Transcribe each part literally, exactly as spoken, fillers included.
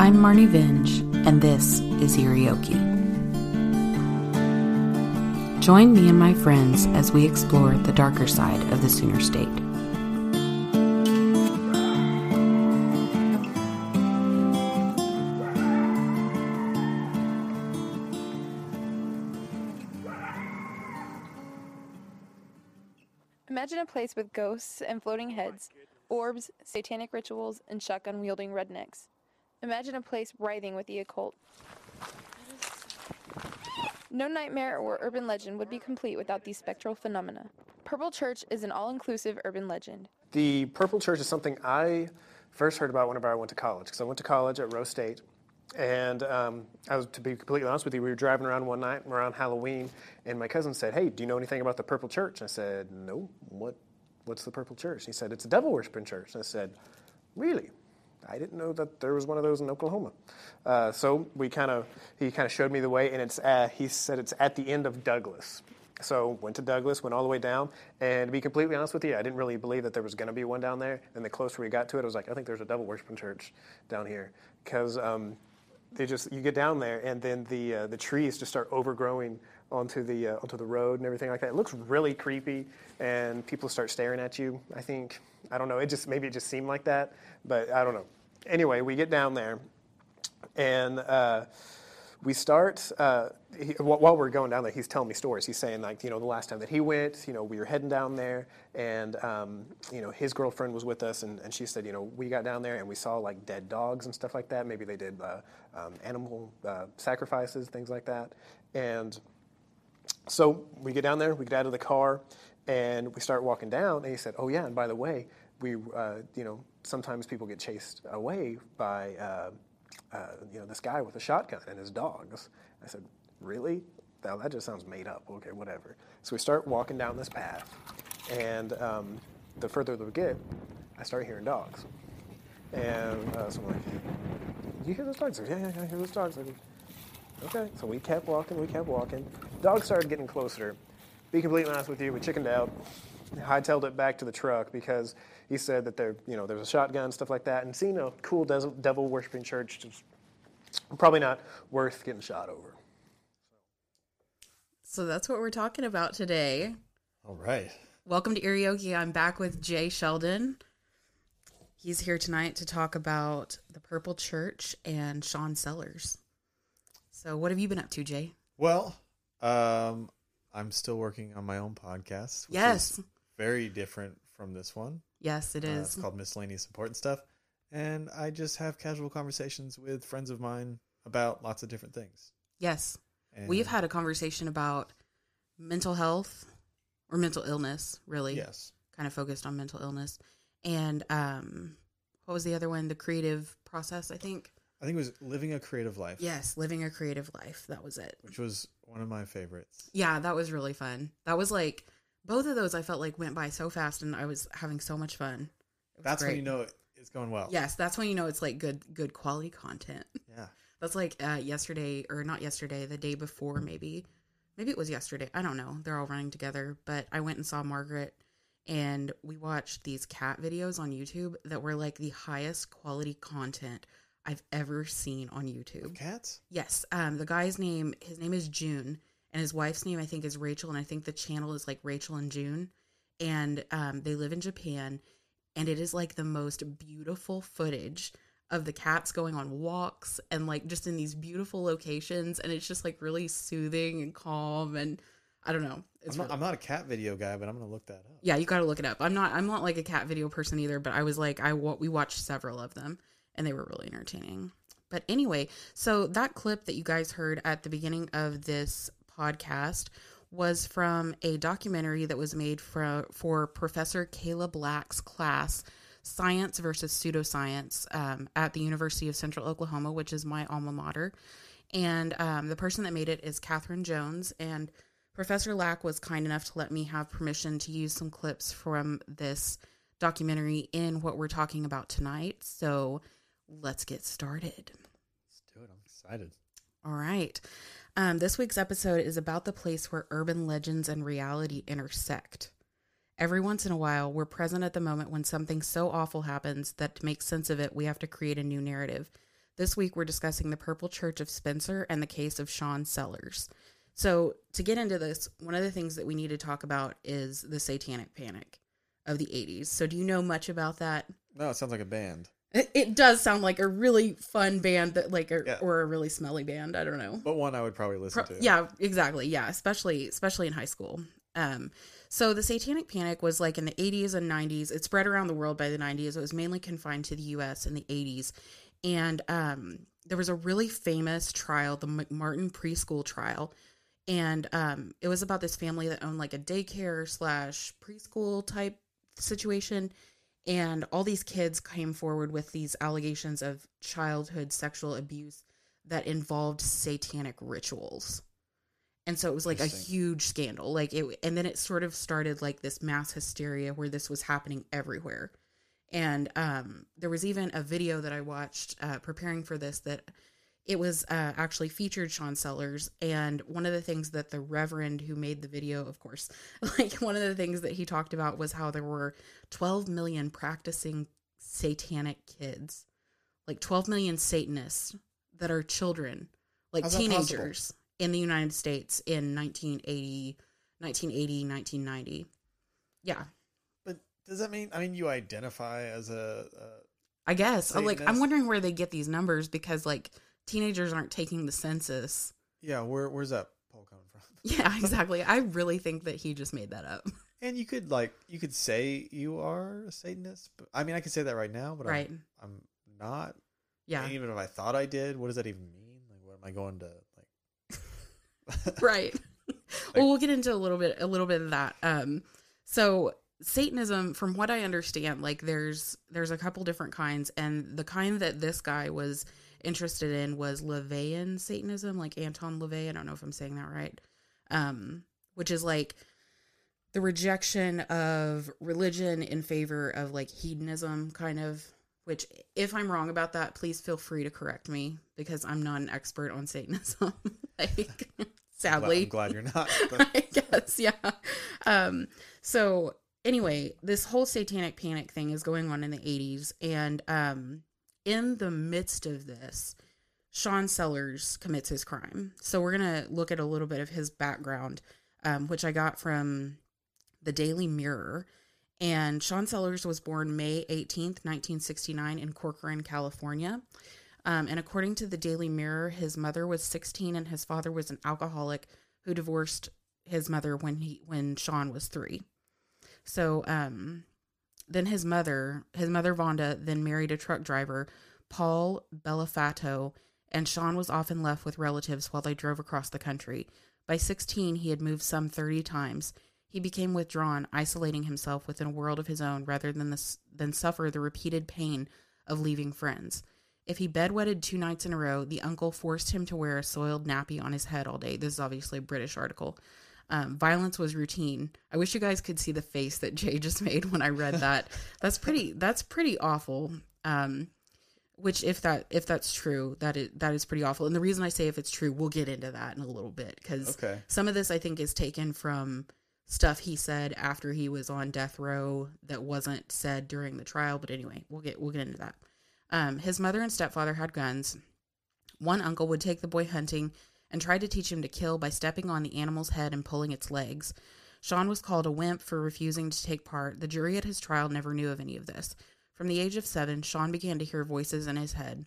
I'm Marnie Vinge, and this is Eerie Okie. Join me and my friends as we explore the darker side of the Sooner State. Imagine a place with ghosts and floating heads, orbs, satanic rituals, and shotgun-wielding rednecks. Imagine a place writhing with the occult. No nightmare or urban legend would be complete without these spectral phenomena. Purple Church is an all-inclusive urban legend. The Purple Church is something I first heard about whenever I went to college, because I went to college at Rose State, and um, I was, to be completely honest with you, we were driving around one night around Halloween, and my cousin said, "Hey, do you know anything about the Purple Church?" I said, "No, what, what's the Purple Church?" He said, "It's a devil-worshipping church." And I said, "Really? I didn't know that there was one of those in Oklahoma." Uh, so we kind of, he kind of showed me the way, and it's uh, he said it's at the end of Douglas. So went to Douglas, went all the way down, and to be completely honest with you, I didn't really believe that there was going to be one down there. And the closer we got to it, I was like, I think there's a devil-worshipping church down here, because um, they just you get down there, and then the uh, the trees just start overgrowing onto the uh, onto the road and everything like that. It looks really creepy, and people start staring at you. I think I don't know. It just maybe it just seemed like that, but I don't know. Anyway, we get down there, and uh, we start, uh, he, while we're going down there, he's telling me stories. He's saying, like, you know, the last time that he went, you know, we were heading down there, and, um, you know, his girlfriend was with us, and, and she said, you know, we got down there, and we saw, like, dead dogs and stuff like that. Maybe they did uh, um, animal uh, sacrifices, things like that. And so we get down there, we get out of the car, and we start walking down, and he said, oh, yeah, and by the way, we, uh, you know, sometimes people get chased away by, uh, uh, you know, this guy with a shotgun and his dogs. I said, really? Now, that just sounds made up. Okay, whatever. So we start walking down this path, and um, the further we get, I start hearing dogs. And uh, so I'm like, you hear those dogs? I said, yeah, yeah, yeah, I hear those dogs. I said, okay. So we kept walking, we kept walking. Dogs started getting closer. Be completely honest with you, we chickened out. Hightailed it back to the truck because he said that there, you know, there was a shotgun, stuff like that, and seeing a cool devil worshipping church is probably not worth getting shot over. So that's what we're talking about today. All right. Welcome to Eerie Okie. I'm back with Jay Sheldon. He's here tonight to talk about the Purple Church and Sean Sellers. So, what have you been up to, Jay? Well, um, I'm still working on my own podcast. Which yes. Is- Very different from this one. Yes, it is. Uh, it's called Miscellaneous Important Stuff. And I just have casual conversations with friends of mine about lots of different things. Yes. And we've had a conversation about mental health or mental illness, really. Yes. Kind of focused on mental illness. And um, what was the other one? The creative process, I think. I think it was Living a Creative Life. Yes, Living a Creative Life. That was it. Which was one of my favorites. Yeah, that was really fun. That was like... Both of those I felt like went by so fast, and I was having so much fun. That's great. When you know it's going well. Yes, that's when you know it's like good, good quality content. Yeah, that's like uh, yesterday, or not yesterday, the day before, maybe, maybe it was yesterday. I don't know. They're all running together. But I went and saw Margaret, and we watched these cat videos on YouTube that were like the highest quality content I've ever seen on YouTube. Cats? Yes. Um, the guy's name, his name is June. And his wife's name, I think, is Rachel. And I think the channel is like Rachel and June. And um, they live in Japan. And it is like the most beautiful footage of the cats going on walks and like just in these beautiful locations. And it's just like really soothing and calm. And I don't know. It's I'm, not, really... I'm not a cat video guy, but I'm going to look that up. Yeah, you got to look it up. I'm not I'm not like a cat video person either. But I was like, I we watched several of them and they were really entertaining. But anyway, so that clip that you guys heard at the beginning of this podcast was from a documentary that was made for, for Professor Kayla Black's class, Science versus Pseudoscience, um, at the University of Central Oklahoma, which is my alma mater. And um, the person that made it is Katherine Jones. And Professor Lack was kind enough to let me have permission to use some clips from this documentary in what we're talking about tonight. So let's get started. Let's do it. I'm excited. All right. Um, this week's episode is about the place where urban legends and reality intersect. Every once in a while, we're present at the moment when something so awful happens that to make sense of it, we have to create a new narrative. This week, we're discussing the Purple Church of Spencer and the case of Sean Sellers. So to get into this, one of the things that we need to talk about is the Satanic Panic of the eighties. So do you know much about that? No, it sounds like a band. It, it does sound like a really fun band that like, a, yeah. or a really smelly band. I don't know. But one I would probably listen Pro- to. Yeah, exactly. Yeah. Especially, especially in high school. Um, so the Satanic Panic was like in the eighties and nineties. It spread around the world by the nineties. It was mainly confined to the U S in the eighties. And, um, there was a really famous trial, the McMartin preschool trial. And, um, it was about this family that owned like a daycare slash preschool type situation. And all these kids came forward with these allegations of childhood sexual abuse that involved satanic rituals. And so it was like a huge scandal. Like it, and then it sort of started like this mass hysteria where this was happening everywhere. And um, there was even a video that I watched uh, preparing for this that it was uh, actually featured Sean Sellers. And one of the things that the Reverend who made the video, of course, like one of the things that he talked about was how there were twelve million practicing satanic kids, like twelve million Satanists that are children, like How's teenagers in the United States in nineteen eighty, nineteen eighty, nineteen ninety. Yeah. But does that mean, I mean, you identify as a, a I guess Satanist? Like, I'm wondering where they get these numbers because like, teenagers aren't taking the census. Yeah, where where's that poll coming from? Yeah, exactly. I really think that he just made that up. And you could like you could say you are a Satanist. But, I mean, I could say that right now, but right. I'm, I'm not. Yeah. And even if I thought I did, what does that even mean? Like, what am I going to like? Right. Like, well, we'll get into a little bit a little bit of that. Um, so Satanism, from what I understand, like there's there's a couple different kinds, and the kind that this guy was interested in was LaVeyan Satanism, like Anton LaVey. I don't know if I'm saying that right. Um, which is like the rejection of religion in favor of like hedonism, kind of, which if I'm wrong about that, please feel free to correct me because I'm not an expert on Satanism. Like, sadly. I'm glad you're not. But... I guess, yeah. Um, so anyway, this whole Satanic Panic thing is going on in the eighties, and um, in the midst of this, Sean Sellers commits his crime. So we're going to look at a little bit of his background, um, which I got from the Daily Mirror. And Sean Sellers was born May eighteenth, nineteen sixty-nine in Corcoran, California. Um, and according to the Daily Mirror, his mother was sixteen and his father was an alcoholic who divorced his mother when he when Sean was three. So, um... Then his mother, his mother Vonda, then married a truck driver, Paul Bellofatto, and Sean was often left with relatives while they drove across the country. By sixteen, he had moved some thirty times. He became withdrawn, isolating himself within a world of his own rather than the, than suffer the repeated pain of leaving friends. If he bedwetted two nights in a row, the uncle forced him to wear a soiled nappy on his head all day. This is obviously a British article. Um, violence was routine. I wish you guys could see the face that Jay just made when I read that. That's pretty, that's pretty awful. Um, which if that, if that's true, that is, that is pretty awful. And the reason I say if it's true, we'll get into that in a little bit because okay. Some of this I think is taken from stuff he said after he was on death row that wasn't said during the trial. But anyway, we'll get, we'll get into that. Um, his mother and stepfather had guns. One uncle would take the boy hunting and tried to teach him to kill by stepping on the animal's head and pulling its legs. Sean was called a wimp for refusing to take part. The jury at his trial never knew of any of this. From the age of seven, Sean began to hear voices in his head.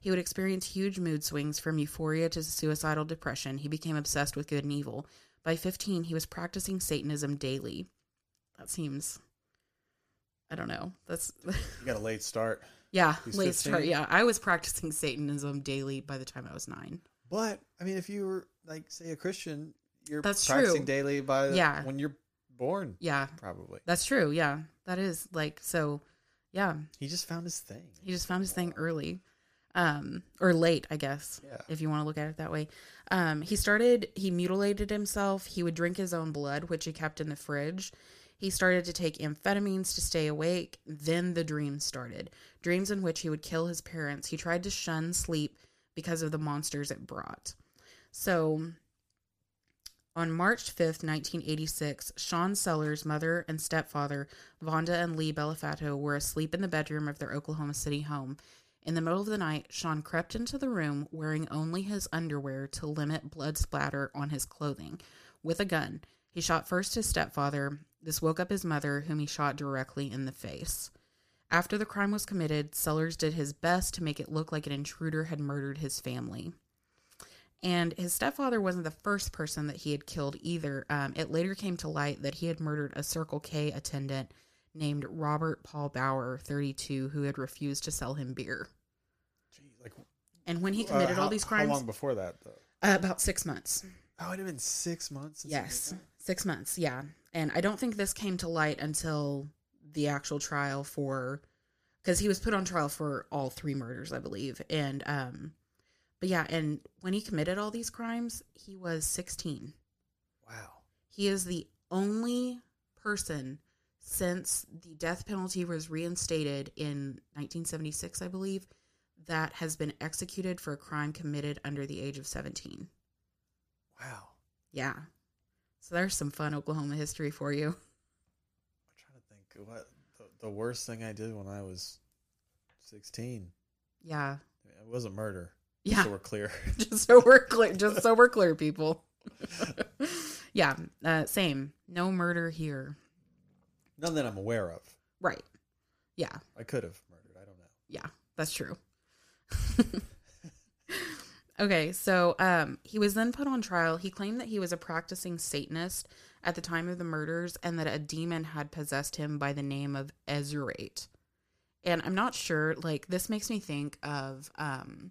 He would experience huge mood swings from euphoria to suicidal depression. He became obsessed with good and evil. By fifteen, he was practicing Satanism daily. That seems... I don't know. That's you got a late start. Yeah, He's late fifteen. Start, yeah. I was practicing Satanism daily by the time I was nine. But I mean, if you were like, say, a Christian, you're that's practicing true. Daily by the, yeah. when you're born. Yeah, probably. That's true. Yeah, that is like so. Yeah, he just found his thing. He just found his wow. thing early, um, or late, I guess. Yeah. If you want to look at it that way. Um, he started. He mutilated himself. He would drink his own blood, which he kept in the fridge. He started to take amphetamines to stay awake. Then the dreams started. Dreams in which he would kill his parents. He tried to shun sleep because of the monsters it brought. So on March fifth, nineteen eighty-six, Sean Sellers' mother and stepfather, Vonda and Lee Bellofatto, were asleep in the bedroom of their Oklahoma City home. In the middle of the night, Sean crept into the room wearing only his underwear to limit blood splatter on his clothing. With a gun, he shot first his stepfather. This woke up his mother, whom he shot directly in the face. After the crime was committed, Sellers did his best to make it look like an intruder had murdered his family. And his stepfather wasn't the first person that he had killed either. Um, it later came to light that he had murdered a Circle K attendant named Robert Paul Bauer, thirty-two, who had refused to sell him beer. Jeez, like, and when he committed uh, how, all these crimes... How long before that, though? Uh, about six months. Oh, it had been six months? Yes, six months, yeah. And I don't think this came to light until the actual trial for... Because he was put on trial for all three murders, I believe. And... um But yeah, and when he committed all these crimes, he was sixteen. Wow. He is the only person since the death penalty was reinstated in nineteen seventy-six, I believe, that has been executed for a crime committed under the age of seventeen. Wow. Yeah. So there's some fun Oklahoma history for you. I'm trying to think what the, the worst thing I did when I was sixteen. Yeah. It wasn't murder. Yeah. Just so we're clear. Just so we're clear. Just so we're clear, people. Yeah. Uh, same. No murder here. None that I'm aware of. Right. Yeah. I could have murdered. I don't know. Yeah, that's true. Okay. So um, he was then put on trial. He claimed that he was a practicing Satanist at the time of the murders and that a demon had possessed him by the name of Ezurate. And I'm not sure, like, this makes me think of, um,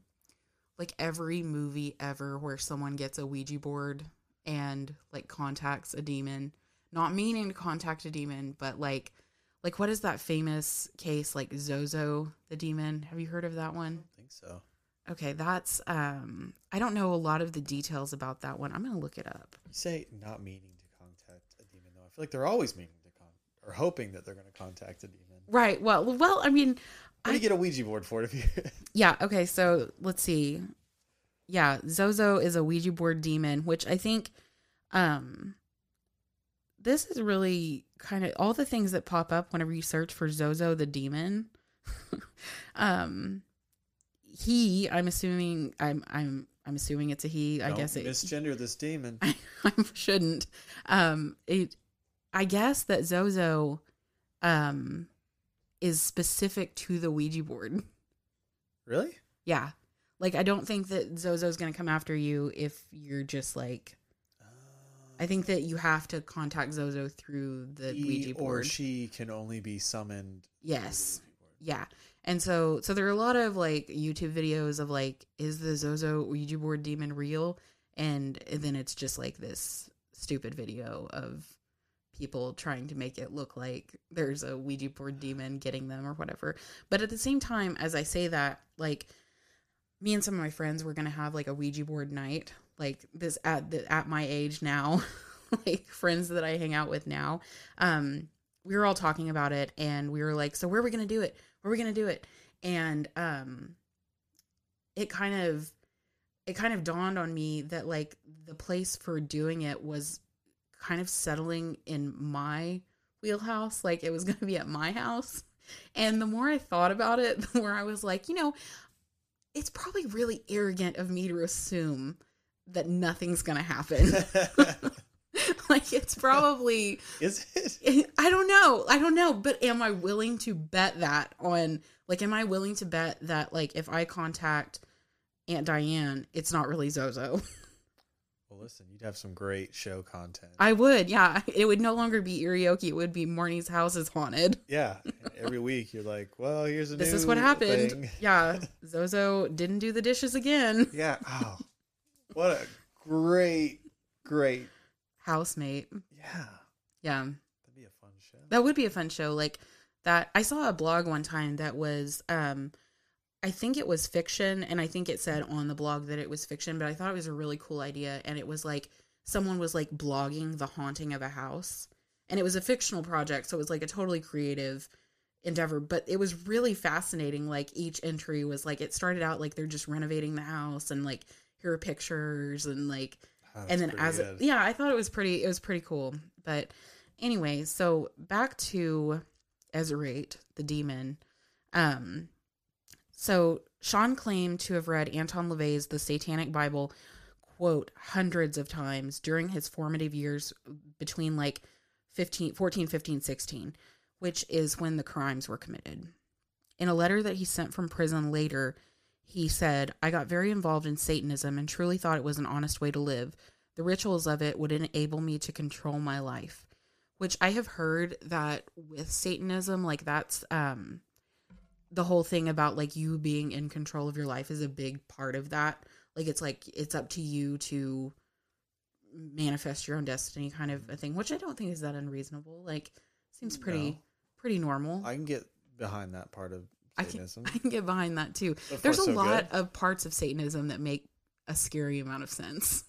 like every movie ever where someone gets a Ouija board and like contacts a demon, not meaning to contact a demon, but like, like what is that famous case? Like Zozo, the demon. Have you heard of that one? I think so. Okay. That's, um, I don't know a lot of the details about that one. I'm going to look it up. You say not meaning to contact a demon though. I feel like they're always meaning to contact or hoping that they're going to contact a demon. Right. Well, well, I mean, What do you I, get a Ouija board for it if you... Yeah, okay, so let's see. Yeah, Zozo is a Ouija board demon, which I think um, this is really kind of... All the things that pop up whenever you search for Zozo the demon, um, he, I'm assuming... I'm I'm I'm assuming it's a he. Don't I guess it, misgender this demon. I, I shouldn't. Um, it, I guess that Zozo... Um, is specific to the Ouija board. Really? Yeah. Like, I don't think that Zozo's going to come after you if you're just, like... Uh, I think that you have to contact Zozo through the Ouija board. Or she can only be summoned. Yes. Yeah. And so, so there are a lot of, like, YouTube videos of, like, is the Zozo Ouija board demon real? And, and then it's just, like, this stupid video of... people trying to make it look like there's a Ouija board demon getting them or whatever. But at the same time, as I say that, like me and some of my friends were going to have like a Ouija board night, like this at the, at my age now, like friends that I hang out with now. Um, we were all talking about it and we were like, so where are we going to do it? Where are we going to do it? And, um, it kind of, it kind of dawned on me that like the place for doing it was kind of settling in my wheelhouse. Like it was going to be at my house. And the more I thought about it, the more I was like, you know, it's probably really arrogant of me to assume that nothing's going to happen. Like it's probably, is it? I don't know. I don't know. But am I willing to bet that on like, am I willing to bet that like, if I contact Aunt Diane, it's not really Zozo. Well, listen, you'd have some great show content. I would, yeah. It would no longer be Eerie Okie. It would be Marnie's House is Haunted. Yeah. Every week you're like, well, here's a this new This is what happened. Thing. Yeah. Zozo didn't do the dishes again. Yeah. Oh, what a great, great. Housemate. Yeah. Yeah. That'd be a fun show. That would be a fun show. Like that. I saw a blog one time that was... um I think it was fiction, and I think it said on the blog that it was fiction, but I thought it was a really cool idea, and it was like, someone was like blogging the haunting of a house, and it was a fictional project, so it was like a totally creative endeavor, but it was really fascinating, like, each entry was like, it started out like, they're just renovating the house, and like, here are pictures, and like, oh, and then as, it, yeah, I thought it was pretty, it was pretty cool, but anyway, so back to Ezurate, the demon, um... So Sean claimed to have read Anton LaVey's The Satanic Bible, quote, hundreds of times during his formative years between like fifteen, fourteen, fifteen, sixteen, which is when the crimes were committed. In a letter that he sent from prison later, he said, I got very involved in Satanism and truly thought it was an honest way to live. The rituals of it would enable me to control my life, which I have heard that with Satanism, like that's um, the whole thing about like you being in control of your life is a big part of that. Like, it's like, it's up to you to manifest your own destiny kind of a thing, which I don't think is that unreasonable. Like, seems pretty, no. pretty normal. I can get behind that part of Satanism. I can, I can get behind that too. There's a so lot good. of parts of Satanism that make a scary amount of sense.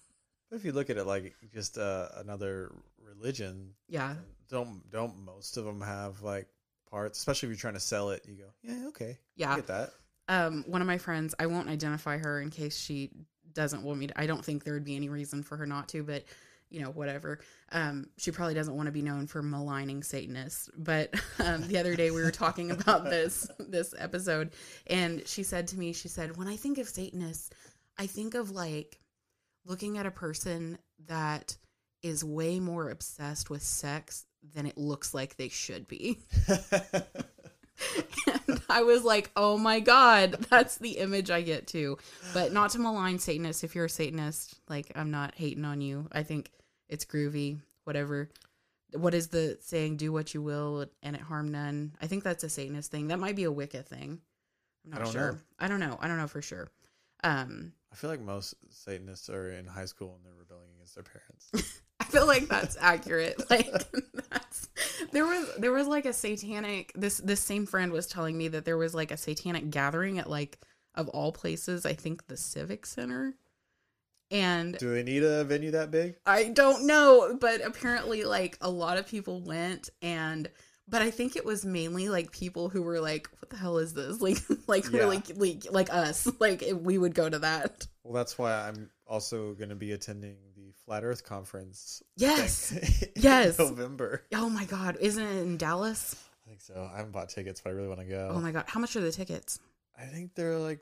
If you look at it like just uh, another religion, yeah. Don't don't most of them have like parts, especially if you're trying to sell it. You go, yeah, okay, yeah, I get that. Um, one of my friends, I won't identify her in case she doesn't want me to. I don't think there would be any reason for her not to, but you know, whatever. Um, she probably doesn't want to be known for maligning Satanists. But um, the other day we were talking about this this episode, and she said to me, she said, when I think of Satanists, I think of like looking at a person that is way more obsessed with sex than it looks like they should be. And I was like, oh my God, that's the image I get too. But not to malign Satanists. If you're a Satanist, like, I'm not hating on you. I think it's groovy, whatever. What is the saying? Do what you will and it harm none. I think that's a Satanist thing. That might be a Wicca thing. I'm not I sure. Know. I don't know. I don't know for sure. Um, I feel like most Satanists are in high school and they're rebelling against their parents. I feel like that's accurate. Like, that's, there was there was like a satanic. This this same friend was telling me that there was like a satanic gathering at like, of all places, I think the Civic Center. And do they need a venue that big? I don't know, but apparently like a lot of people went, and but I think it was mainly like people who were like, "What the hell is this?" Like, like yeah. really, like like us, like we would go to that. Well, that's why I'm also going to be attending the Flat Earth Conference. Yes, yes, November. Oh my God, isn't it in Dallas? I think so. I haven't bought tickets, but I really want to go. Oh my God, how much are the tickets? I think they're like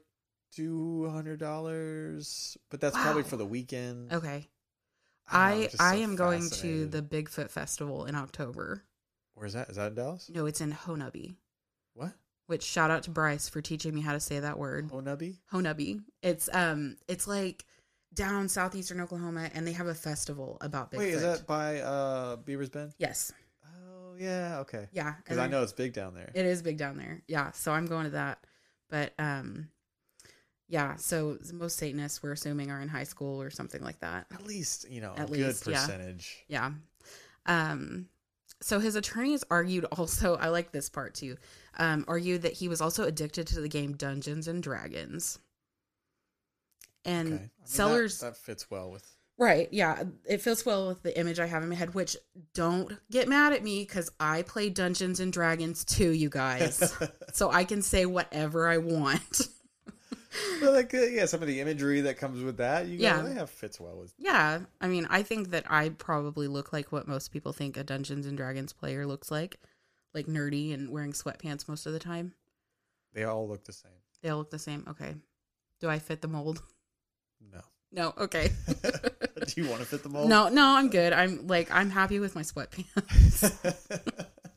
two hundred dollars, but that's wow. probably for the weekend. Okay, I know, I, I so am going to the Bigfoot Festival in October. Where's that? Is that in Dallas? No, it's in Honubby. What? Which, shout out to Bryce for teaching me how to say that word. Honubby? Honubby. It's um, it's like down southeastern Oklahoma, and they have a festival about Bigfoot. Wait, is that by uh, Beaver's Bend? Yes. Oh, yeah, okay. Yeah. Because I know it's big down there. It is big down there. Yeah, so I'm going to that. But, um, yeah, so most Satanists, we're assuming, are in high school or something like that. At least, you know, At a least, good percentage. Yeah. yeah. Um. So his attorneys argued also, I like this part too, um, argued that he was also addicted to the game Dungeons and Dragons. And okay. I mean, Sellers... That, that fits well with... Right, yeah. It fits well with the image I have in my head, which, don't get mad at me, because I play Dungeons and Dragons too, you guys. So I can say whatever I want. Well, like, uh, yeah, some of the imagery that comes with that, you yeah. know, yeah, fits well with. Yeah, I mean, I think that I probably look like what most people think a Dungeons and Dragons player looks like, like nerdy and wearing sweatpants most of the time. They all look the same. They all look the same. Okay, do I fit the mold? No. No. Okay. Do you want to fit the mold? No. No, I'm good. I'm like I'm happy with my sweatpants.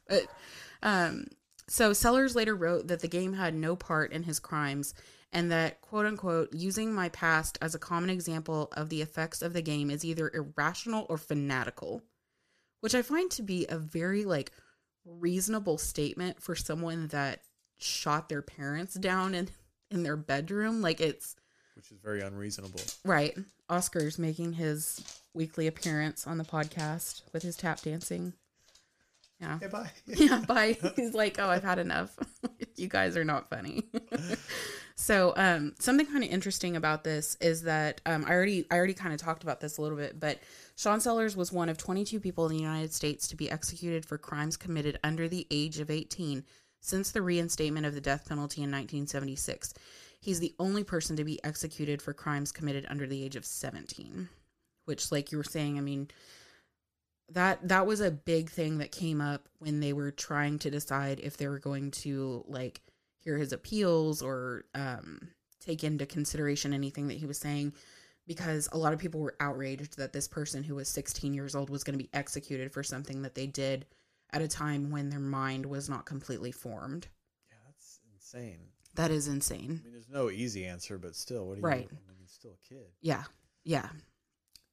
But, um. So Sellers later wrote that the game had no part in his crimes, and that, quote unquote, using my past as a common example of the effects of the game is either irrational or fanatical, which I find to be a very like reasonable statement for someone that shot their parents down in, in their bedroom. Like it's, which is very unreasonable. Right. Oscar's making his weekly appearance on the podcast with his tap dancing. Yeah. Hey, bye. yeah, bye. He's like, oh, I've had enough. You guys are not funny. So, um, something kind of interesting about this is that um, I already, I already kind of talked about this a little bit, but Sean Sellers was one of twenty-two people in the United States to be executed for crimes committed under the age of eighteen since the reinstatement of the death penalty in nineteen seventy-six. He's the only person to be executed for crimes committed under the age of seventeen, which, like you were saying, I mean, That that was a big thing that came up when they were trying to decide if they were going to like hear his appeals or um, take into consideration anything that he was saying, because a lot of people were outraged that this person who was sixteen years old was going to be executed for something that they did at a time when their mind was not completely formed. Yeah, that's insane. That is insane. I mean, there's no easy answer, but still, what do you right. do? I mean, it's still a kid. Yeah, yeah.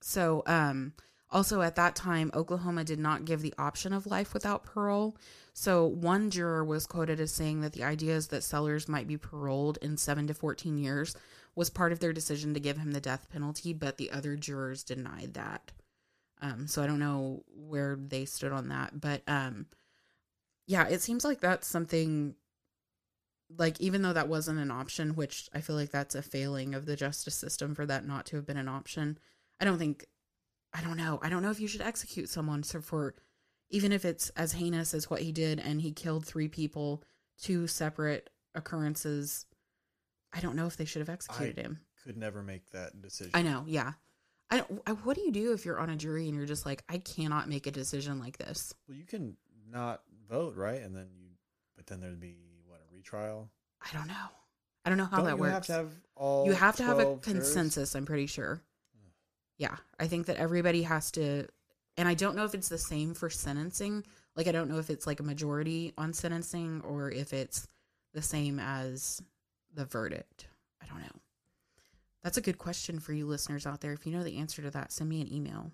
So, um, also at that time, Oklahoma did not give the option of life without parole. So one juror was quoted as saying that the ideas that Sellers might be paroled in seven to fourteen years was part of their decision to give him the death penalty, but the other jurors denied that. Um, so I don't know where they stood on that, but, um, yeah, it seems like that's something, like, even though that wasn't an option, which I feel like that's a failing of the justice system for that not to have been an option. I don't think, I don't know. I don't know if you should execute someone. So for, even if it's as heinous as what he did, and he killed three people, two separate occurrences, I don't know if they should have executed I him. Could never make that decision. I know. Yeah. I don't, I, what do you do if you're on a jury and you're just like, I cannot make a decision like this? Well, you can not vote, right? And then you, but then there'd be what, a retrial? I don't know. I don't know how don't that you works. Have to have all you have to have a consensus. Jurors? I'm pretty sure. Yeah. yeah, I think that everybody has to, and I don't know if it's the same for sentencing. Like, I don't know if it's like a majority on sentencing or if it's the same as the verdict. I don't know. That's a good question for you listeners out there. If you know the answer to that, send me an email.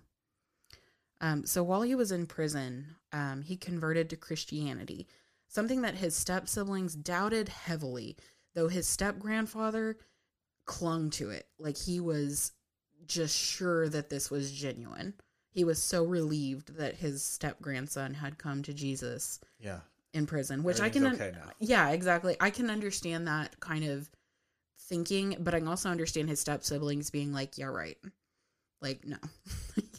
Um, so while he was in prison, um, he converted to Christianity, something that his step-siblings doubted heavily, though his step-grandfather clung to it. Like, he was just sure that this was genuine. He was so relieved that his step-grandson had come to Jesus yeah. in prison, which I can... Okay now. Yeah, exactly. I can understand that kind of thinking, but I also understand his step siblings being like, yeah, right. Like, no.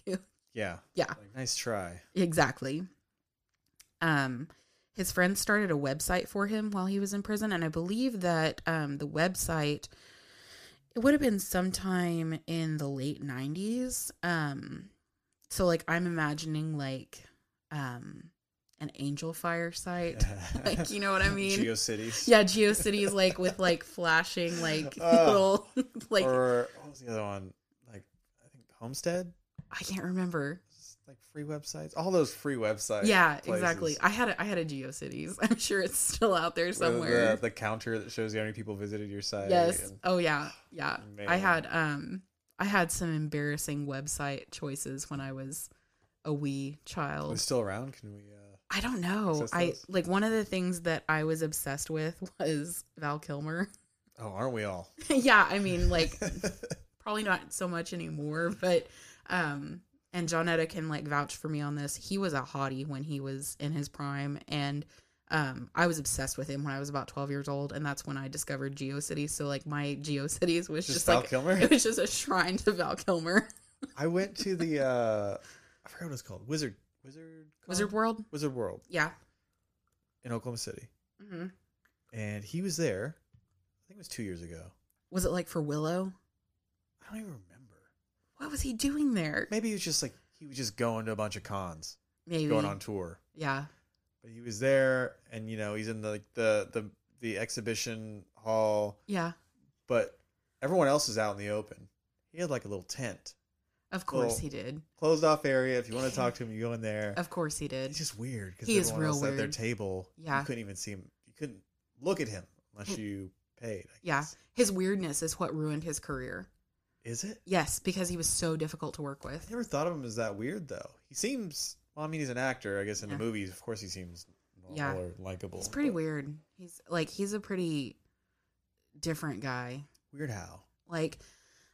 you, yeah. Yeah. Like, nice try. Exactly. Um, his friends started a website for him while he was in prison. And I believe that, um, the website, it would have been sometime in the late nineties. Um, so like, I'm imagining like, um, an angel fire site, like, you know what I mean? GeoCities. Yeah, GeoCities, like, with, like, flashing, like, uh, little, like... Or, what was the other one? Like, I think Homestead? I can't remember. Just, like, free websites? All those free websites. Yeah, places. Exactly. I had a, I had a GeoCities. I'm sure it's still out there somewhere. The, the, the counter that shows you how many people visited your site. Yes. And, oh, yeah, yeah. Man. I had, um, I had some embarrassing website choices when I was a wee child. It's still around? Can we, uh... I don't know. I like one of the things that I was obsessed with was Val Kilmer. Oh, aren't we all? Yeah. I mean, like, probably not so much anymore, but, um, and Jonetta can like vouch for me on this. He was a hottie when he was in his prime. And, um, I was obsessed with him when I was about twelve years old. And that's when I discovered GeoCities. So like my GeoCities was just, just Val like, Kilmer? It was just a shrine to Val Kilmer. I went to the, uh, I forgot what it's called. Wizard. Wizard Wizard World? Wizard World. Yeah. In Oklahoma City. Mm-hmm. And he was there. I think it was two years ago. Was it like for Willow? I don't even remember. What was he doing there? Maybe he was just like, he was just going to a bunch of cons. Maybe. Going on tour. Yeah. But he was there, and you know, he's in the, like, the, the, the exhibition hall. Yeah. But everyone else is out in the open. He had like a little tent. Of course he did. Closed off area. If you want to talk to him, you go in there. Of course he did. It's just weird because everyone else at their table, yeah, you couldn't even see him. You couldn't look at him unless you paid. Yeah, his weirdness is what ruined his career. Is it? Yes, because he was so difficult to work with. I never thought of him as that weird though. He seems. Well, I mean, he's an actor, I guess. In yeah. the movies, of course, he seems normal yeah. or likable. He's pretty but... weird. He's like he's a pretty different guy. Weird how? Like.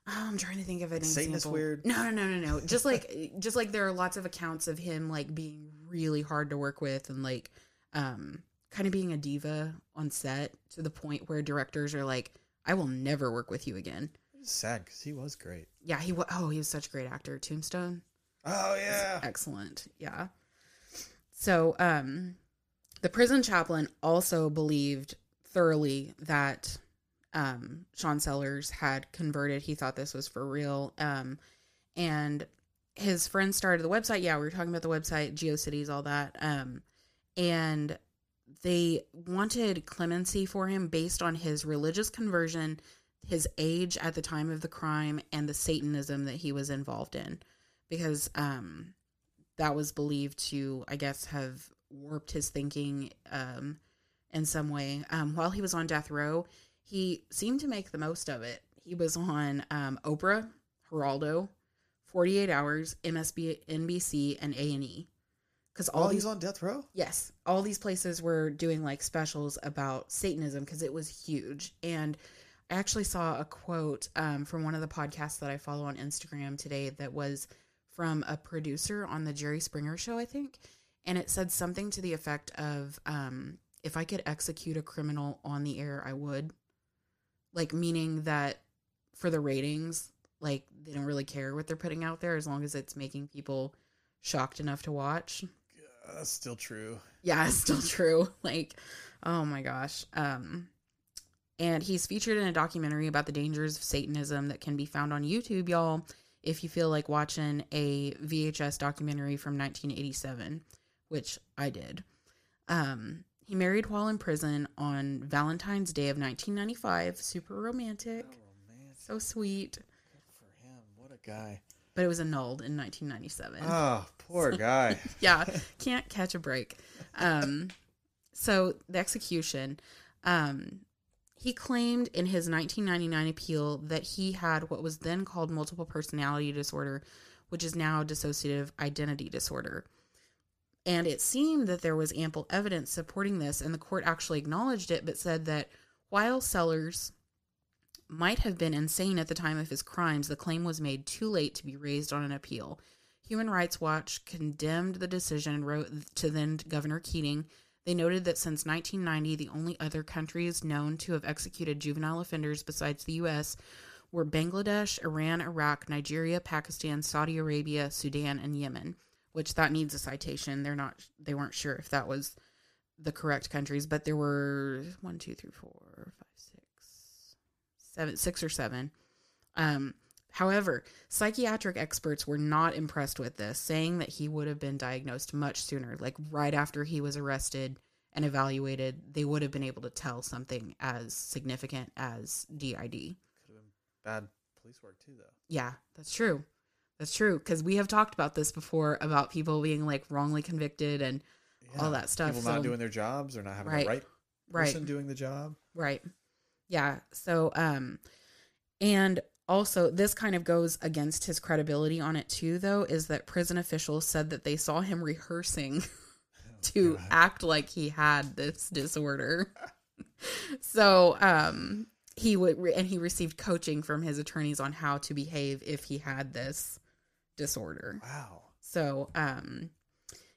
Oh, I'm trying to think of an like example. Satan is weird. No, no, no, no, no. Just like, just like there are lots of accounts of him like being really hard to work with and like, um, kind of being a diva on set to the point where directors are like, "I will never work with you again." It's sad because he was great. Yeah, he was. Oh, he was such a great actor. Tombstone. Oh yeah, excellent. Yeah. So, um, the prison chaplain also believed thoroughly that. Um, Sean Sellers had converted. He thought this was for real. Um, and his friend started the website. Yeah, we were talking about the website, GeoCities, all that. Um, and They wanted clemency for him based on his religious conversion, his age at the time of the crime, and the Satanism that he was involved in, because um, that was believed to, I guess, have warped his thinking um, in some way. Um, while he was on death row, he seemed to make the most of it. He was on um, Oprah, Geraldo, forty-eight hours, M S N B C, and A and E. Because all oh, these, he's on death row? Yes. All these places were doing like specials about Satanism because it was huge. And I actually saw a quote um, from one of the podcasts that I follow on Instagram today that was from a producer on the Jerry Springer show, I think. And it said something to the effect of, um, if I could execute a criminal on the air, I would. Like, meaning that for the ratings, like, they don't really care what they're putting out there as long as it's making people shocked enough to watch. That's still true. Yeah, it's still true. Like, oh my gosh. Um, and he's featured in a documentary about the dangers of Satanism that can be found on YouTube, y'all, if you feel like watching a V H S documentary from nineteen eighty-seven, which I did. Um, he married while in prison on Valentine's Day of nineteen ninety-five. Super romantic. Oh, romantic. So sweet. Good for him. What a guy. But it was annulled in nineteen ninety-seven. Oh, poor guy. Yeah, can't catch a break. Um, so the execution, um, he claimed in his nineteen ninety-nine appeal that he had what was then called multiple personality disorder, which is now dissociative identity disorder. And it seemed that there was ample evidence supporting this, and the court actually acknowledged it, but said that while Sellers might have been insane at the time of his crimes, the claim was made too late to be raised on an appeal. Human Rights Watch condemned the decision and wrote to then Governor Keating. They noted that since nineteen ninety, the only other countries known to have executed juvenile offenders besides the U S were Bangladesh, Iran, Iraq, Nigeria, Pakistan, Saudi Arabia, Sudan, and Yemen, which that needs a citation. They're not, they weren't sure if that was the correct countries, but there were one, two, three, four, five, six. Seven, six or seven. Um, however, psychiatric experts were not impressed with this, saying that he would have been diagnosed much sooner, like right after he was arrested and evaluated. They would have been able to tell something as significant as D I D. Could have been bad police work too, though. Yeah, that's true. That's true, because we have talked about this before, about people being like wrongly convicted and yeah, all that stuff. People so, not doing their jobs or not having right, the right person right. doing the job. Right. Yeah. So, um, and also this kind of goes against his credibility on it too, though, is that prison officials said that they saw him rehearsing to oh, act like he had this disorder. So, um, he would, re- and he received coaching from his attorneys on how to behave if he had this disorder. Wow. So, um,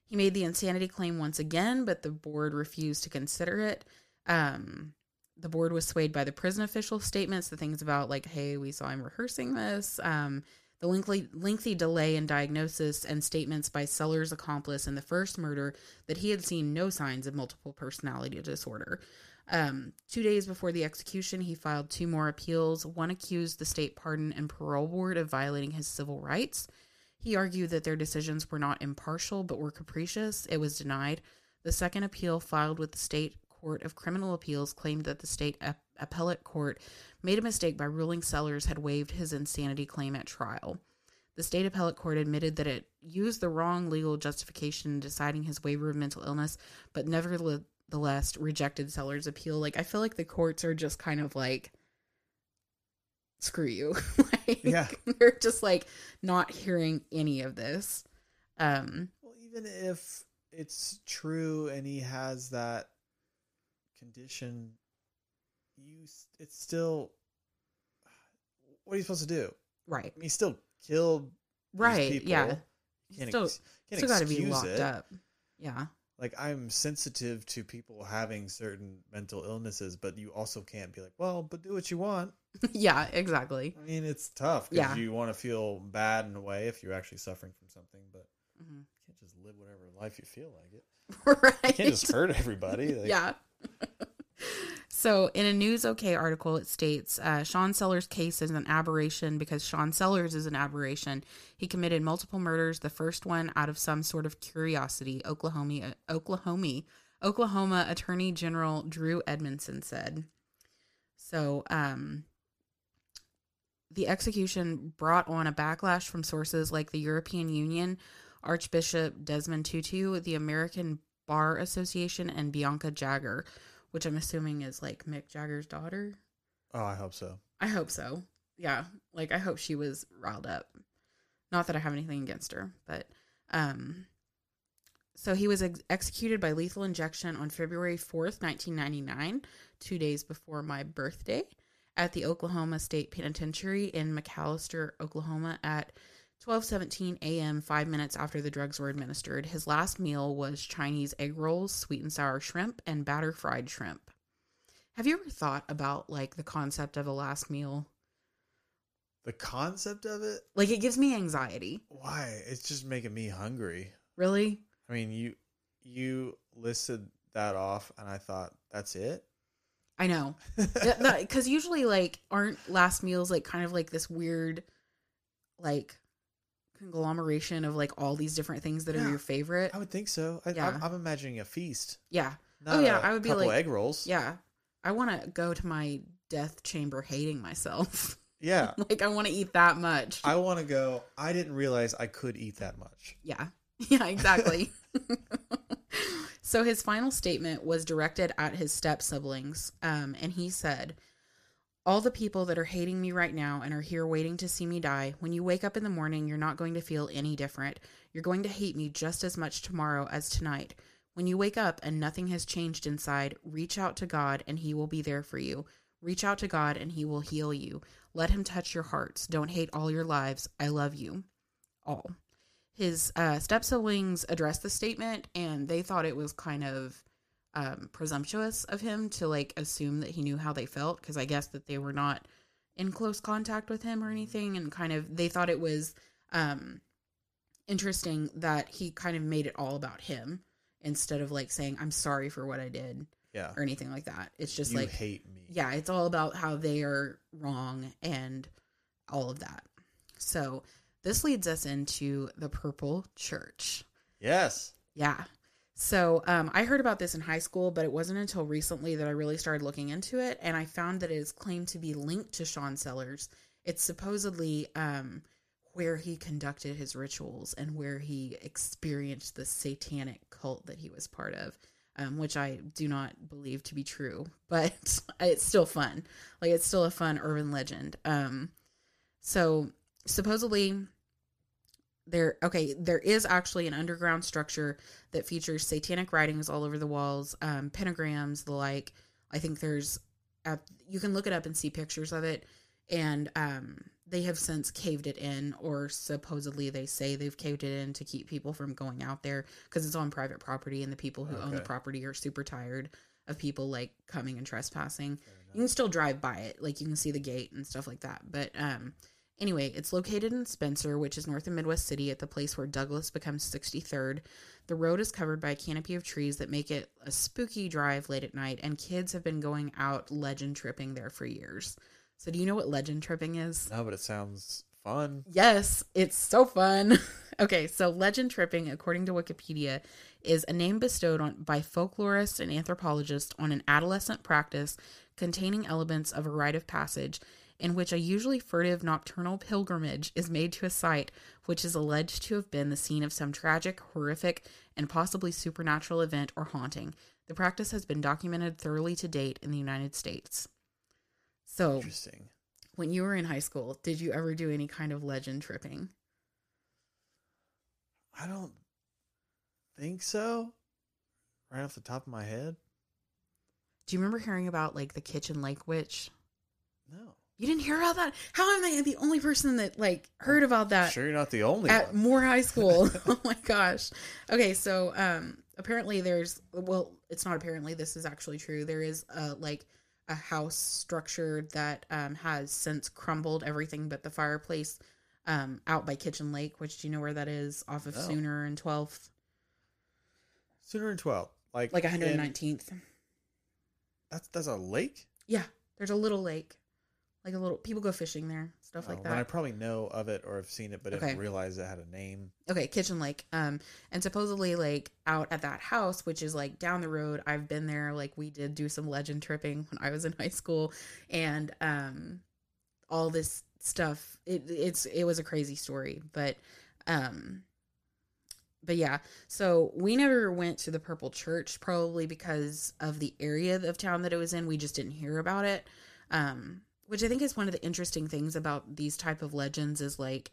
he made the insanity claim once again, but the board refused to consider it. Um, The board was swayed by the prison official statements, the things about like, hey, we saw him rehearsing this, um, the lengthy, lengthy delay in diagnosis, and statements by Sellers' accomplice in the first murder that he had seen no signs of multiple personality disorder. Um, two days before the execution, he filed two more appeals. One accused the state pardon and parole board of violating his civil rights. He argued that their decisions were not impartial, but were capricious. It was denied. The second appeal, filed with the state Court of Criminal Appeals, claimed that the state ap- appellate court made a mistake by ruling Sellers had waived his insanity claim at trial. The state appellate court admitted that it used the wrong legal justification in deciding his waiver of mental illness, but nevertheless rejected Sellers' appeal. Like, I feel like the courts are just kind of like, screw you. Like, yeah. They're just like not hearing any of this. Um, well, even if it's true and he has that condition, you it's still, what are you supposed to do? Right. I mean, he still killed right people. Yeah, can't still, ex, can't still gotta be locked it. up. Yeah, like I'm sensitive to people having certain mental illnesses, but you also can't be like, well, but do what you want. Yeah, exactly. I mean, it's tough because yeah. you want to feel bad in a way if you're actually suffering from something, but mm-hmm. you can't just live whatever life you feel like it. Right. You can't just hurt everybody. Like, yeah. So in a News OK article, it states uh, Sean Sellers' case is an aberration because Sean Sellers is an aberration. He committed multiple murders, the first one out of some sort of curiosity, Oklahoma, Oklahoma Oklahoma Attorney General Drew Edmondson said. So um, the execution brought on a backlash from sources like the European Union, Archbishop Desmond Tutu, the American Bar Association, and Bianca Jagger, which I'm assuming is like Mick Jagger's daughter. Oh, I hope so. I hope so. Yeah. Like, I hope she was riled up. Not that I have anything against her, but, um, so he was ex- executed by lethal injection on February fourth, nineteen ninety-nine, two days before my birthday, at the Oklahoma State Penitentiary in McAlester, Oklahoma, at twelve seventeen a.m., five minutes after the drugs were administered. His last meal was Chinese egg rolls, sweet and sour shrimp, and batter fried shrimp. Have you ever thought about, like, the concept of a last meal? The concept of it? Like, it gives me anxiety. Why? It's just making me hungry. Really? I mean, you you listed that off, and I thought, that's it? I know. Because usually, like, aren't last meals, like, kind of like this weird, like, conglomeration of, like, all these different things that yeah, are your favorite? I would think so. I, yeah. I'm, I'm imagining a feast. Yeah. Not oh, yeah. I would be like... a couple egg rolls. Yeah. I want to go to my death chamber hating myself. Yeah. Like, I want to eat that much. I want to go, I didn't realize I could eat that much. Yeah. Yeah, exactly. So his final statement was directed at his step-siblings, um, and he said, "All the people that are hating me right now and are here waiting to see me die, when you wake up in the morning, you're not going to feel any different. You're going to hate me just as much tomorrow as tonight. When you wake up and nothing has changed inside, reach out to God and he will be there for you. Reach out to God and he will heal you. Let him touch your hearts. Don't hate all your lives. I love you. All." His uh, step-siblings addressed the statement, and they thought it was kind of um, presumptuous of him to, like, assume that he knew how they felt, because I guess that they were not in close contact with him or anything, and kind of, they thought it was um, interesting that he kind of made it all about him instead of, like, saying, "I'm sorry for what I did." Yeah. Or anything like that. It's just you like, hate me. Yeah, it's all about how they are wrong and all of that. So this leads us into the Purple Church. Yes. Yeah. So um, I heard about this in high school, but it wasn't until recently that I really started looking into it. And I found that it is claimed to be linked to Sean Sellers. It's supposedly um, where he conducted his rituals and where he experienced the satanic cult that he was part of. Um, which I do not believe to be true, but it's still fun. Like, it's still a fun urban legend. Um, so supposedly there, okay, there is actually an underground structure that features satanic writings all over the walls, um, pentagrams, the like. I think there's, uh, you can look it up and see pictures of it. And um, they have since caved it in, or supposedly they say they've caved it in to keep people from going out there because it's on private property and the people who okay. own the property are super tired of people, like, coming and trespassing. You can still drive by it. Like, you can see the gate and stuff like that. But um, anyway, it's located in Spencer, which is north of Midwest City, at the place where Douglas becomes sixty-third. The road is covered by a canopy of trees that make it a spooky drive late at night, and kids have been going out legend tripping there for years. So do you know what legend tripping is? No, but it sounds fun. Yes, it's so fun. Okay, so legend tripping, according to Wikipedia, is a name bestowed on by folklorists and anthropologists on an adolescent practice containing elements of a rite of passage in which a usually furtive nocturnal pilgrimage is made to a site which is alleged to have been the scene of some tragic, horrific, and possibly supernatural event or haunting. The practice has been documented thoroughly to date in the United States. So, interesting. When you were in high school, did you ever do any kind of legend tripping? I don't think so. Right off the top of my head. Do you remember hearing about, like, the Kitchen Lake witch? No. You didn't hear about that? How am I the only person that, like, heard about that? Sure, you're not the only at one. At Moore High School. Oh, my gosh. Okay, so, um, apparently there's, well, it's not apparently, this is actually true. There is, uh, like... a house structure that um, has since crumbled everything but the fireplace um, out by Kitchen Lake, which, do you know where that is? Off of no. Sooner and twelfth. Sooner and twelfth. Like like one hundred nineteenth. In... That's that's a lake? Yeah. There's a little lake. Like a little, people go fishing there, stuff oh, like that. Well, I probably know of it or have seen it, but okay. I didn't realize it had a name. Okay, Kitchen Lake. Um, and supposedly, like, out at that house, which is, like, down the road, I've been there, like, we did do some legend tripping when I was in high school, and um, all this stuff, it, it's, it was a crazy story, but, um, but yeah, so we never went to the Purple Church, probably because of the area of town that it was in, we just didn't hear about it, um, which I think is one of the interesting things about these type of legends is like,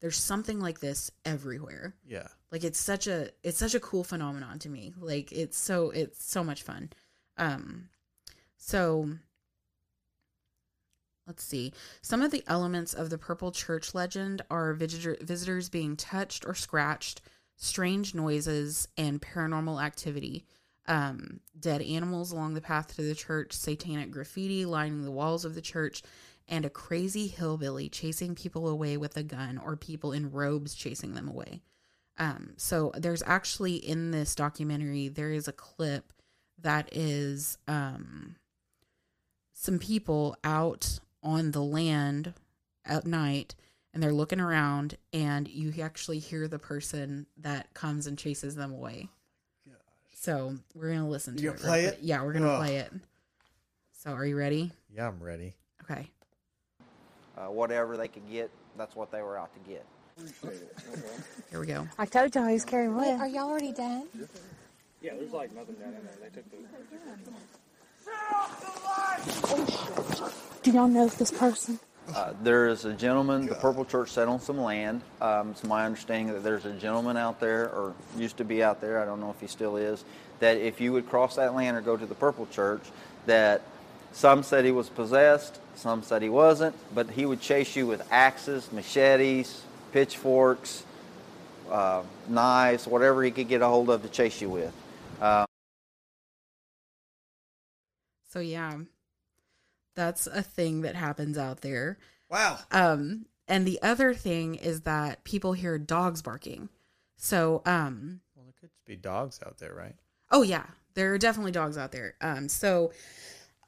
there's something like this everywhere. Yeah. Like it's such a, it's such a cool phenomenon to me. Like it's so, it's so much fun. Um, so let's see. Some of the elements of the Purple Church legend are visitor, visitors being touched or scratched, strange noises and paranormal activity. Um, dead animals along the path to the church, satanic graffiti lining the walls of the church, and a crazy hillbilly chasing people away with a gun or people in robes chasing them away. Um, so there's actually in this documentary, there is a clip that is um, some people out on the land at night and they're looking around and you actually hear the person that comes and chases them away. So we're going to listen to You're it. You play it? Yeah, we're going to play it. So are you ready? Yeah, I'm ready. Okay. Uh, whatever they could get, that's what they were out to get. Here we go. I told y'all he's carrying away. Are y'all already done? Yeah, there's like nothing down in there. They took the... Oh, shit. Do y'all know this person? Uh, there is a gentleman, the Purple Church sat on some land. Um, it's my understanding that there's a gentleman out there, or used to be out there, I don't know if he still is, that if you would cross that land or go to the Purple Church, that some said he was possessed, some said he wasn't, but he would chase you with axes, machetes, pitchforks, uh, knives, whatever he could get a hold of to chase you with. Uh, so, yeah. That's a thing that happens out there. Wow. Um, and the other thing is that people hear dogs barking. So, um, well, there could be dogs out there, right? Oh yeah, there are definitely dogs out there. Um, so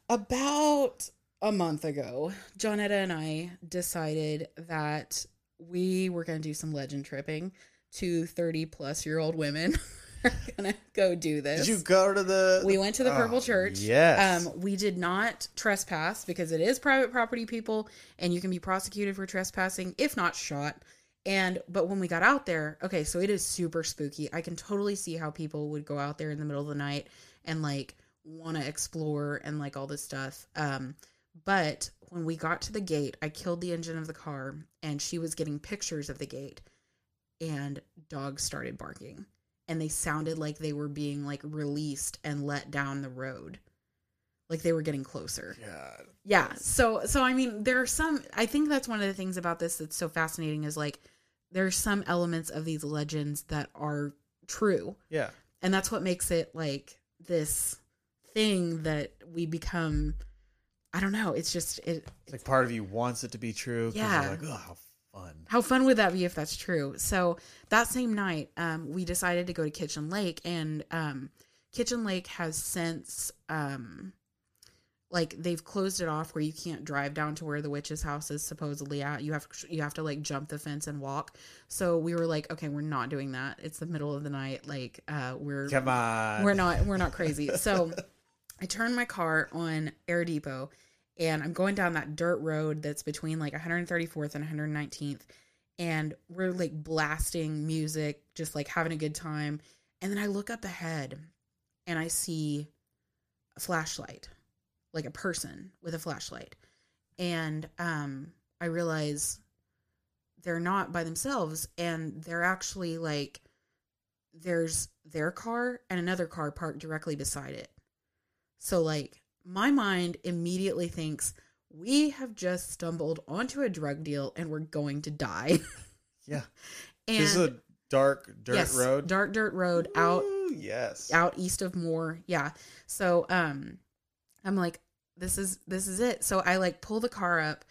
about a month ago, Jonetta and I decided that we were going to do some legend tripping to thirty plus year old women. We're gonna go do this. Did you go to the... We went to the oh, Purple Church. Yes. Um, we did not trespass because it is private property, people, and you can be prosecuted for trespassing, if not shot. And but when we got out there, okay, so it is super spooky. I can totally see how people would go out there in the middle of the night and like want to explore and like all this stuff. Um, but when we got to the gate, I killed the engine of the car, and she was getting pictures of the gate, and dogs started barking. And they sounded like they were being like released and let down the road. Like they were getting closer. Yeah. Yeah. So, so I mean, there are some, I think that's one of the things about this that's so fascinating is like, there are some elements of these legends that are true. Yeah. And that's what makes it like this thing that we become, I don't know. It's just, it, it's, it's like part of you wants it to be true. Yeah. You're like, oh, how fun. How fun would that be if that's true? So that same night, um, we decided to go to Kitchen Lake, and um, Kitchen Lake has since, um, like they've closed it off where you can't drive down to where the witch's house is supposedly at. You have, you have to like jump the fence and walk. So we were like, okay, we're not doing that. It's the middle of the night. Like, uh, we're, Come on. we're not, we're not crazy. So I turned my car on Air Depot. And I'm going down that dirt road that's between like one thirty-fourth and one nineteenth. And we're like blasting music, just like having a good time. And then I look up ahead and I see a flashlight, like a person with a flashlight. And um, I realize they're not by themselves. And they're actually like, there's their car and another car parked directly beside it. So like, my mind immediately thinks we have just stumbled onto a drug deal and we're going to die. Yeah. And this is a dark dirt yes, road. Dark dirt road. Ooh, out. Yes. Out east of Moore. Yeah. So, um, I'm like, this is, this is it. So I like pull the car up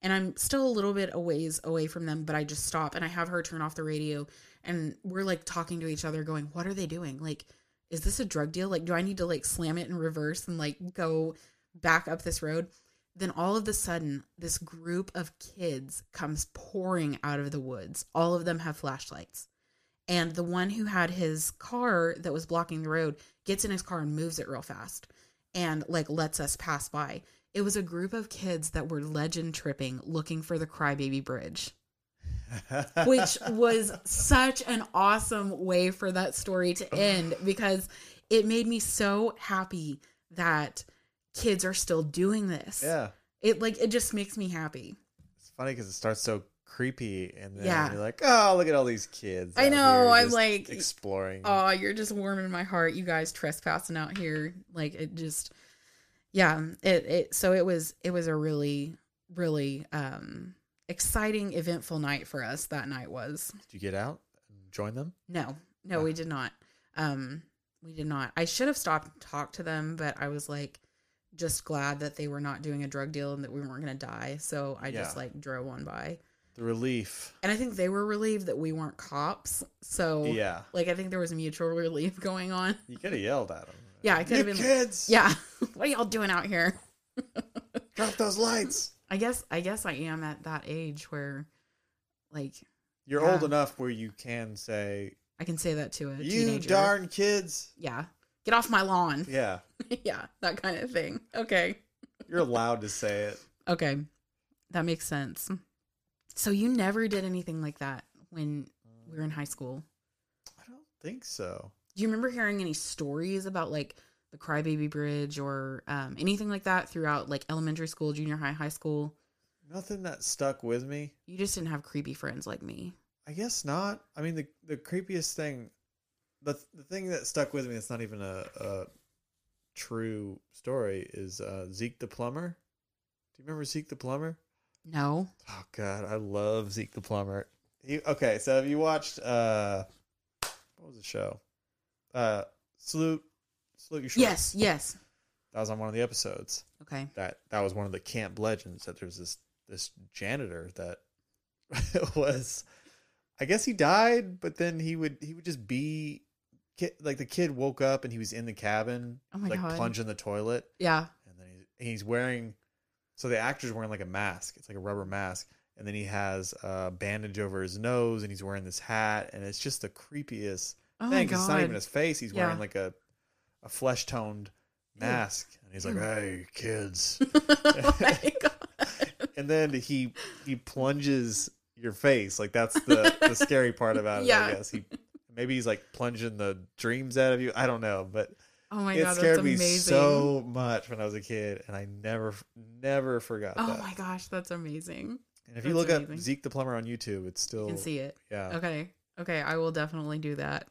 and I'm still a little bit a ways away from them, but I just stop and I have her turn off the radio and we're like talking to each other going, what are they doing? Like, is this a drug deal? Like, do I need to like slam it in reverse and like go back up this road? Then all of a sudden, this group of kids comes pouring out of the woods. All of them have flashlights. And the one who had his car that was blocking the road gets in his car and moves it real fast and, like, lets us pass by. It was a group of kids that were legend tripping, looking for the Crybaby Bridge, which was such an awesome way for that story to end, because it made me so happy that kids are still doing this. Yeah. It like, it just makes me happy. It's funny because it starts so creepy and then yeah. you're like, oh, look at all these kids. I know. I'm like exploring. Oh, you're just warming my heart. You guys trespassing out here. Like it just, yeah. It, it, so it was, it was a really, really, um, exciting, eventful night for us. That night was. Did you get out and join them? No, no, wow. we did not. Um, we did not. I should have stopped and talked to them, but I was like, just glad that they were not doing a drug deal and that we weren't going to die. So I yeah. just like drove on by. The relief. And I think they were relieved that we weren't cops. So yeah, like I think there was mutual relief going on. You could have yelled at them. Yeah. I could have been kids. Yeah. What are y'all doing out here? Drop those lights. I guess, I guess I am at that age where like. You're yeah. old enough where you can say. I can say that to a you teenager. Darn kids. Yeah. Get off my lawn. Yeah. yeah. That kind of thing. Okay. You're allowed to say it. Okay. That makes sense. So you never did anything like that when we were in high school? I don't think so. Do you remember hearing any stories about like the Crybaby Bridge or um, anything like that throughout like elementary school, junior high, high school? Nothing that stuck with me. You just didn't have creepy friends like me. I guess not. I mean, the, the creepiest thing... The the thing that stuck with me, it's not even a, a true story, is uh, Zeke the Plumber. Do you remember Zeke the Plumber? No. Oh, God. I love Zeke the Plumber. He, okay, so have you watched... Uh, what was the show? Uh, Salute Salute Your Shorts. Yes, yes. That was on one of the episodes. Okay. That that was one of the camp legends, that there was this, this janitor that was... I guess he died, but then he would he would just be... Like the kid woke up and he was in the cabin, oh my like God. plunging the toilet. Yeah. And then he's, he's wearing, so the actor's wearing like a mask. It's like a rubber mask. And then he has a bandage over his nose and he's wearing this hat. And it's just the creepiest oh thing. It's not even his face. He's yeah. wearing like a, a flesh toned mask. And he's like, hey, kids. oh my God. And then he, he plunges your face. Like that's the, the scary part about it. Yeah. I guess he, Maybe he's like plunging the dreams out of you. I don't know, but oh my God, it scared me so much when I was a kid, and I never, never forgot that. Oh my gosh, that's amazing! And if you look up Zeke the Plumber on YouTube, it's still you can see it. Yeah. Okay. Okay. I will definitely do that.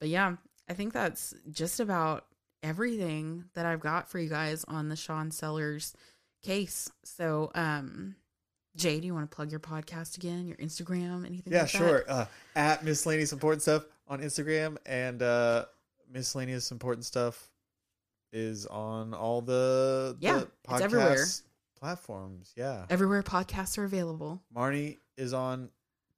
But yeah, I think that's just about everything that I've got for you guys on the Sean Sellers case. So, um. Jay, do you want to plug your podcast again, your Instagram, anything yeah, like that? Yeah, sure. Uh, at Miscellaneous Important Stuff on Instagram, and uh, Miscellaneous Important Stuff is on all the, yeah, the podcast everywhere. platforms. Yeah. Everywhere podcasts are available. Marnie is on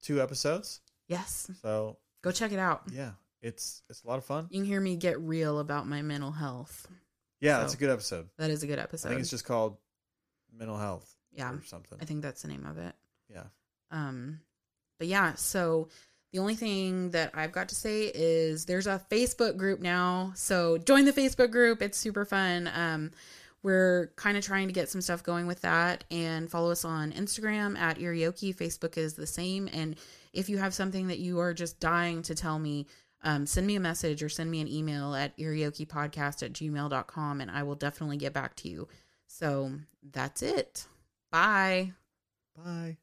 two episodes. Yes. So go check it out. Yeah. It's it's a lot of fun. You can hear me get real about my mental health. Yeah, so that's a good episode. That is a good episode. I think it's just called Mental Health. Yeah, or something. I think that's the name of it. Yeah. Um, but yeah, so the only thing that I've got to say is there's a Facebook group now. So join the Facebook group. It's super fun. Um, we're kind of trying to get some stuff going with that, and follow us on Instagram at Eerie Okie. Facebook is the same. And if you have something that you are just dying to tell me, um, send me a message or send me an email at eerie okie podcast at gmail dot com, and I will definitely get back to you. So that's it. Bye. Bye.